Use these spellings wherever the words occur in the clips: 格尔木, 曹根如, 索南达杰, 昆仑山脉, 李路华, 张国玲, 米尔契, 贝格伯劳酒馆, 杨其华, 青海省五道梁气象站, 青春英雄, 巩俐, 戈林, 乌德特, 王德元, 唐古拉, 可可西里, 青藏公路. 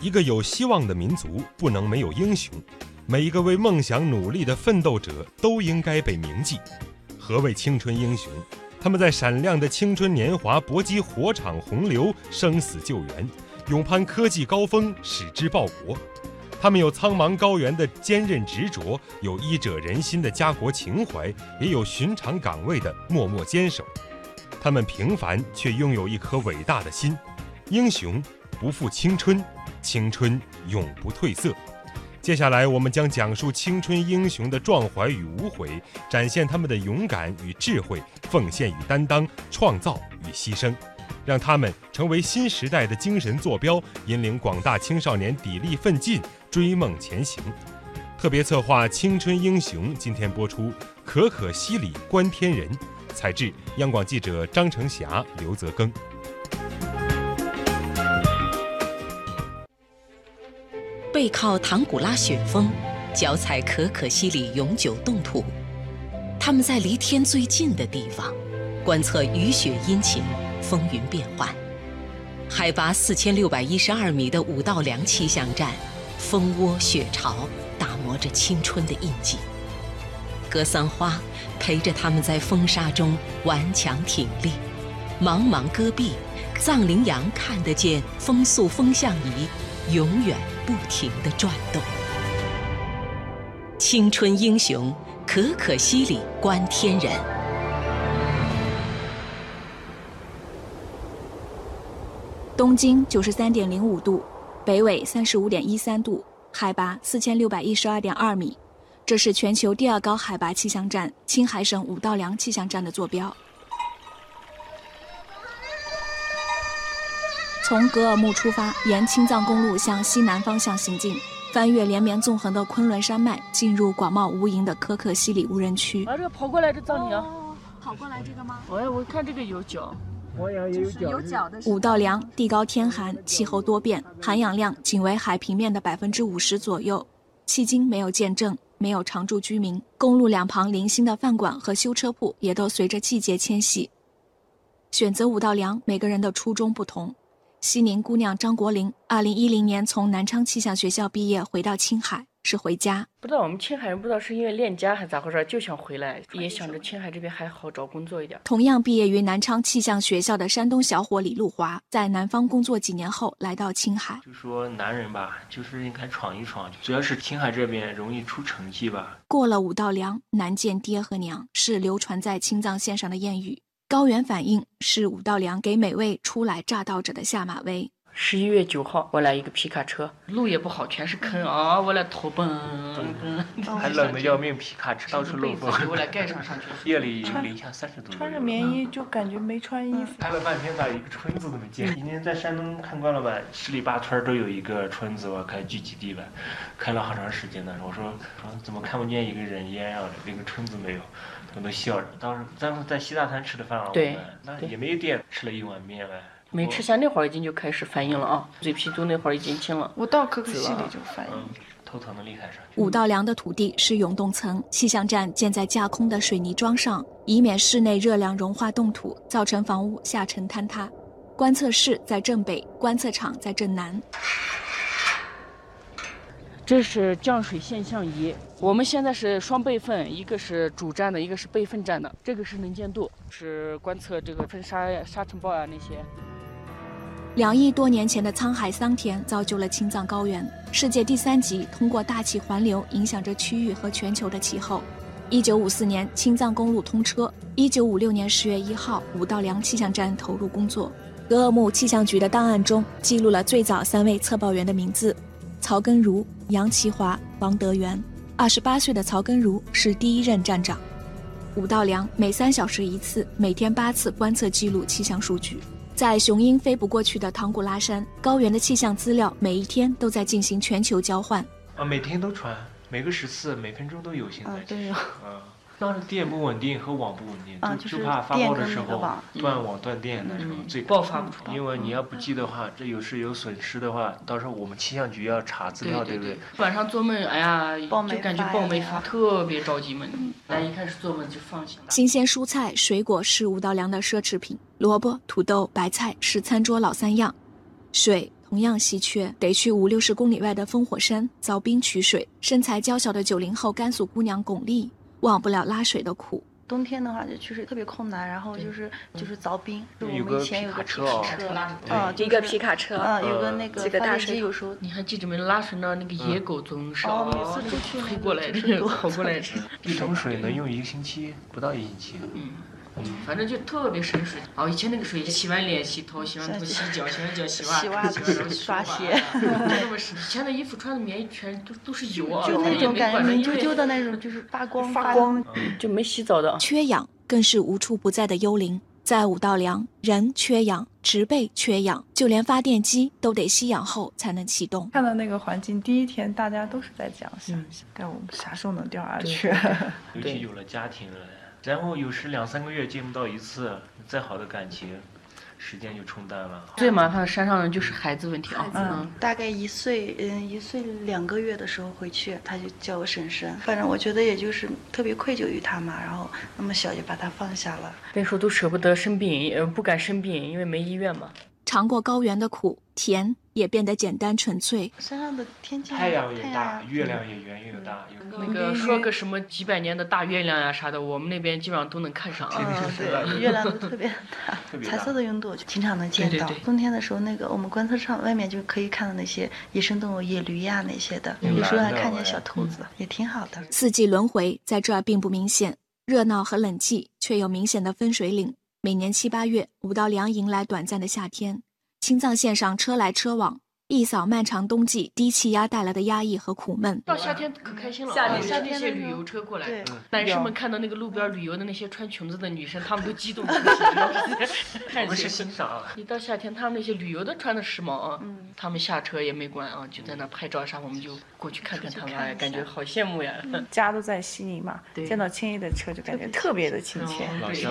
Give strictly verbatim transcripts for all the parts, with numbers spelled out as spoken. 一个有希望的民族不能没有英雄，每一个为梦想努力的奋斗者都应该被铭记。何谓青春英雄？他们在闪亮的青春年华搏击火场洪流，生死救援，勇攀科技高峰，矢志报国。他们有苍茫高原的坚韧执着，有医者仁心的家国情怀，也有寻常岗位的默默坚守。他们平凡却拥有一颗伟大的心。英雄不负青春，青春永不褪色。接下来我们将讲述青春英雄的壮怀与无悔，展现他们的勇敢与智慧，奉献与担当，创造与牺牲，让他们成为新时代的精神坐标，引领广大青少年砥砺奋进，追梦前行。特别策划《青春英雄》今天播出，可可西里观天人，采制央广记者张成霞、刘泽庚。背靠唐古拉雪峰，脚踩可可西里永久冻土，他们在离天最近的地方，观测雨雪阴晴，风云变幻。海拔四千六百一十二米的五道梁气象站，风涡雪潮打磨着青春的印记。格桑花陪着他们在风沙中顽强挺立，茫茫戈壁，藏羚羊看得见风速风向仪永远不停地转动。青春英雄，可可西里观天人。东经九十三点零五度，北纬三十五点一三度，海拔四千六百一十二点二米，这是全球第二高海拔气象站青海省五道梁气象站的坐标。从格尔木出发，沿青藏公路向西南方向行进，翻越连绵纵横的昆仑山脉，进入广袤无垠的可可西里无人区。啊，这个跑过来这藏羚羊，跑过来这个吗？哎，我看这个有脚。五道梁地高天寒，气候多变，含氧量仅为海平面的百分之五十左右。迄今没有见证，没有常住居民。公路两旁零星的饭馆和修车铺也都随着季节迁徙。选择五道梁，每个人的初衷不同。西宁姑娘张国玲，二零一零年从南昌气象学校毕业，回到青海。是回家，不知道我们青海人不知道是因为恋家还咋回事，就想回来，也想着青海这边还好找工作一点。同样毕业于南昌气象学校的山东小伙李路华，在南方工作几年后来到青海。就说男人吧，就是应该闯一闯，主要是青海这边容易出成绩吧。过了五道梁，难见爹和娘，是流传在青藏线上的谚语。高原反应是五道梁给每位初来乍到者的下马威。十一月九号，我来一个皮卡车，路也不好，全是坑啊！我来头奔，还冷得要命，皮卡车到处漏风，我来盖上上去。夜里零下三十度，穿着棉衣就感觉没穿衣服。拍了半天，咋一个村子都没见？今天在山东看惯了吧，十里八村都有一个村子吧，开聚集地吧，开了好长时间呢。我说，怎么看不见一个人烟啊？那个村子没有。我都笑着。当时咱们在西大滩吃的饭啊，对，那也没有电，吃了一碗面呗。没吃下，那会儿已经就开始反应了啊！嘴皮肚那会儿已经青了。我到可可西里就反应，头疼的厉害。五道梁的土地是永冻层，气象站建在架空的水泥桩上，以免室内热量融化冻土，造成房屋下沉坍塌。观测室在正北，观测场在正南。这是降水现象仪，我们现在是双备份，一个是主站的，一个是备份站的。这个是能见度，是观测这个风沙呀、沙尘暴啊那些。两亿多年前的沧海桑田造就了青藏高原，世界第三极通过大气环流影响着区域和全球的气候。一九五四年青藏公路通车，一九五六年十月一号，五道梁气象站投入工作。格尔木气象局的档案中记录了最早三位测报员的名字：曹根如、杨其华、王德元。二十八岁的曹根如是第一任站长。五道梁每三小时一次，每天八次观测记录气象数据。在雄鹰飞不过去的唐古拉山，高原的气象资料每一天都在进行全球交换。啊，每天都传，每个时次、每分钟都有新的。啊，对呀、哦。啊，当时电不稳定和网不稳定，啊、就, 就怕发报的时候断网断电的时候、嗯、最爆发不出来。因为你要不记的话，这有时有损失的话，到时候我们气象局要查资料， 对, 对, 对, 对不对？晚上做梦，哎呀，就感觉报没发，特别着急嘛。嗯来一开始做梦就放下了。新鲜蔬菜、水果是五到粮的奢侈品，萝卜、土豆、白菜是餐桌老三样。水同样稀缺，得去五六十公里外的烽火山凿冰取水。身材娇小的九零后甘肃姑娘巩俐，忘不了拉水的苦。冬天的话就确实特别困难，然后就是就是凿冰。我们以前有个皮卡车，啊，一个皮卡车，啊，有个那个发电机，有时候你还记得没？拉水呢，那个野狗总是哦，每次出去推过来吃，跑过来吃。一桶水能用一个星期，不到一星期。嗯，反正就特别省水。哦，以前那个水，洗完脸、洗头、洗完头、洗脚、洗完脚、洗袜、洗袜子、刷鞋，这么以前的衣服穿的棉全都都是油啊，就那种感觉明啾啾的那种，就是发光发光，就没洗澡的。缺氧更是无处不在的幽灵，在五道梁，人缺氧，植被缺氧，就连发电机都得吸氧后才能启动。看到那个环境，第一天大家都是在讲想想，但我们啥时候能掉下去？尤其有了家庭了。然后有时两三个月见不到一次，再好的感情，时间就冲淡了。最麻烦的山上人就是孩子问题啊，嗯，大概一岁，嗯，一岁两个月的时候回去，他就叫我婶婶。反正我觉得也就是特别愧疚于他嘛，然后那么小就把他放下了。那时候都舍不得生病，呃，不敢生病，因为没医院嘛。尝过高原的苦，甜也变得简单纯粹。山上的天气，太阳也大，月亮也圆又大。那个说个什么几百年的大月亮呀啥的，我们那边基本上都能看上啊。对，月亮都特别大，彩色的云朵经常能见到。冬天的时候，那个我们观测站外面就可以看到那些野生动物，野驴呀那些的，有时候还看见小兔子，也挺好的。四季轮回在这儿并不明显，热闹和冷寂却有明显的分水岭。每年七八月，五道梁迎来短暂的夏天，青藏线上车来车往，一扫漫长冬季低气压带来的压抑和苦闷。到夏天可开心了，夏天夏天那些旅游车过来，男生们看到那个路边旅游的那些穿裙子的女生，他们都激动。我们是欣赏。一到夏天，他们那些旅游的穿的时髦啊，他们下车也没关啊，就在那拍照啥，我们就过去看看他们，感觉好羡慕呀。家都在西宁嘛，见到青衣的车就感觉特别的亲切。老乡，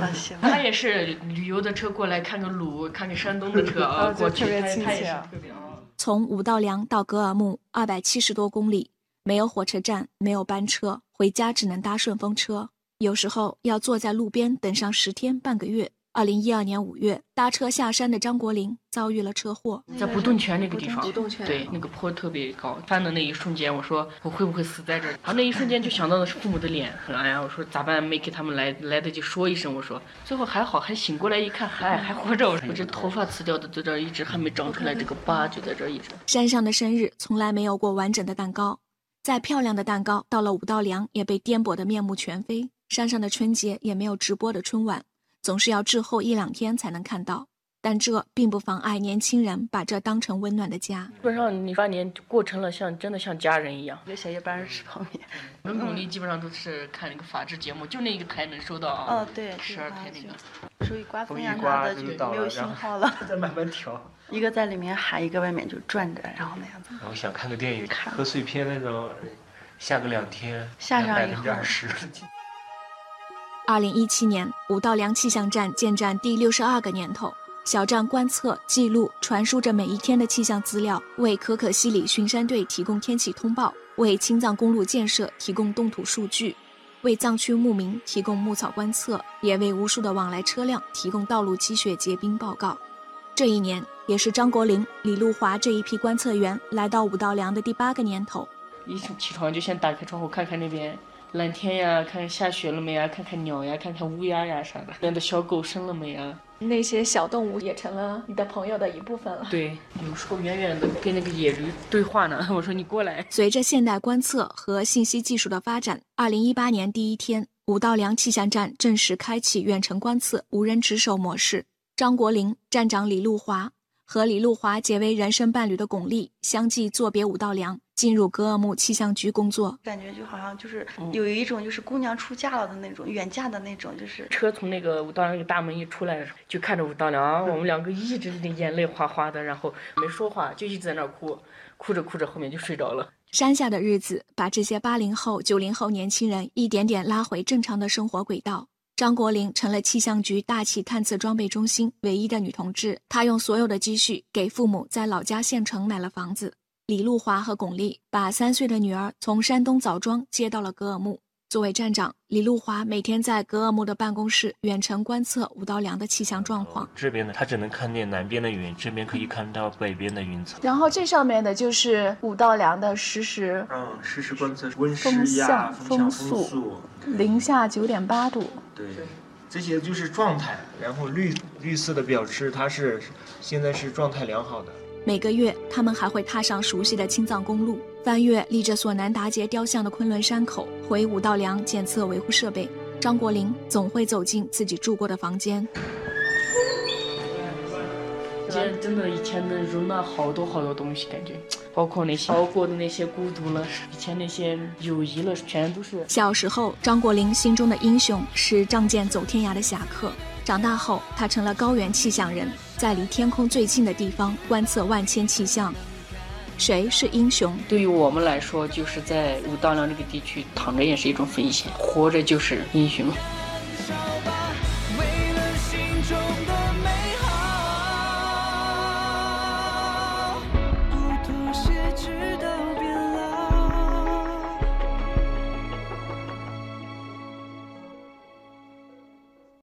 老乡。他也是旅游的车过来，看个鲁，看个山东的车啊，过去特别亲切。从五道梁到格尔木二百七十多公里，没有火车站，没有班车，回家只能搭顺风车，有时候要坐在路边等上十天半个月。二零一二年五月，搭车下山的张国林遭遇了车祸，在不动泉那个地方，对，那个坡特别高，翻的那一瞬间，我说我会不会死在这儿？啊，那一瞬间就想到的是父母的脸，哎呀，我说咋办？没给他们来来得及说一声，我说最后还好，还醒过来一看，还还活着，我说这头发刺掉的在这儿一直还没长出来，这个疤就在这儿一直。山上的生日从来没有过完整的蛋糕，再漂亮的蛋糕，到了五道梁也被颠簸的面目全非。山上的春节也没有直播的春晚。总是要滞后一两天才能看到，但这并不妨碍年轻人把这当成温暖的家。基本上你八年过成了像真的像家人一样。一个小夜班人吃泡面，我们努力基本上都是看那个法制节目，就那一个台能收到啊。哦，对，十二台那个。手一刮风呀啥的就没有信号了。再慢慢调。一个在里面喊，一个外面就转着，然后那样子。然后想看个电影，贺岁片那种，下个两天。下上以后。百分之二十。二零一七年，五道梁气象站建站第六十二个年头，小站观测、记录、传输着每一天的气象资料，为可可西里巡山队提供天气通报，为青藏公路建设提供动土数据，为藏区牧民提供牧草观测，也为无数的往来车辆提供道路积雪结冰报告。这一年，也是张国林、李路华这一批观测员来到五道梁的第八个年头。一起床就先打开窗户看看那边。蓝天呀，看下雪了没呀，看看鸟呀，看看乌鸦呀啥的，那边的小狗生了没呀，那些小动物也成了你的朋友的一部分了。对，有时候远远的跟那个野驴对话呢，我说你过来。随着现代观测和信息技术的发展，二零一八年第一天，五道梁气象站正式开启远程观测无人值守模式。张国林、站长李路华和李路华结为人生伴侣的巩俐相继作别五道梁，进入格尔木气象局工作。感觉就好像就是有一种就是姑娘出嫁了的那种，远嫁的那种，就是车从那个五道梁那个大门一出来的时候，就看着五道梁，我们两个一直眼泪哗哗的，然后没说话，就一直在那哭，哭着哭着后面就睡着了。山下的日子把这些八零后、九零后年轻人一点点拉回正常的生活轨道。张国林成了气象局大气探测装备中心唯一的女同志，她用所有的积蓄给父母在老家县城买了房子。李路华和巩俐把三岁的女儿从山东枣庄接到了格尔木，作为站长，李路华每天在格厄姆的办公室远程观测五道梁的气象状况。这边呢，他只能看见南边的云，这边可以看到北边的云层。然后这上面的就是五道梁的实时，嗯，实时观测温湿压、风速、零下九点八度。对，这些就是状态。然后绿绿色的表示它是现在是状态良好的。每个月，他们还会踏上熟悉的青藏公路，翻越立着索南达杰雕像的昆仑山口，回五道梁检测维护设备。张国林总会走进自己住过的房间。今天真的以前能容纳好多好多东西，感觉包括那些熬过的那些孤独了，以前那些友谊了，全都是。小时候，张国林心中的英雄是仗剑走天涯的侠客。长大后，他成了高原气象人，在离天空最近的地方观测万千气象。谁是英雄？对于我们来说，就是在五道梁这个地区，躺着也是一种风险，活着就是英雄。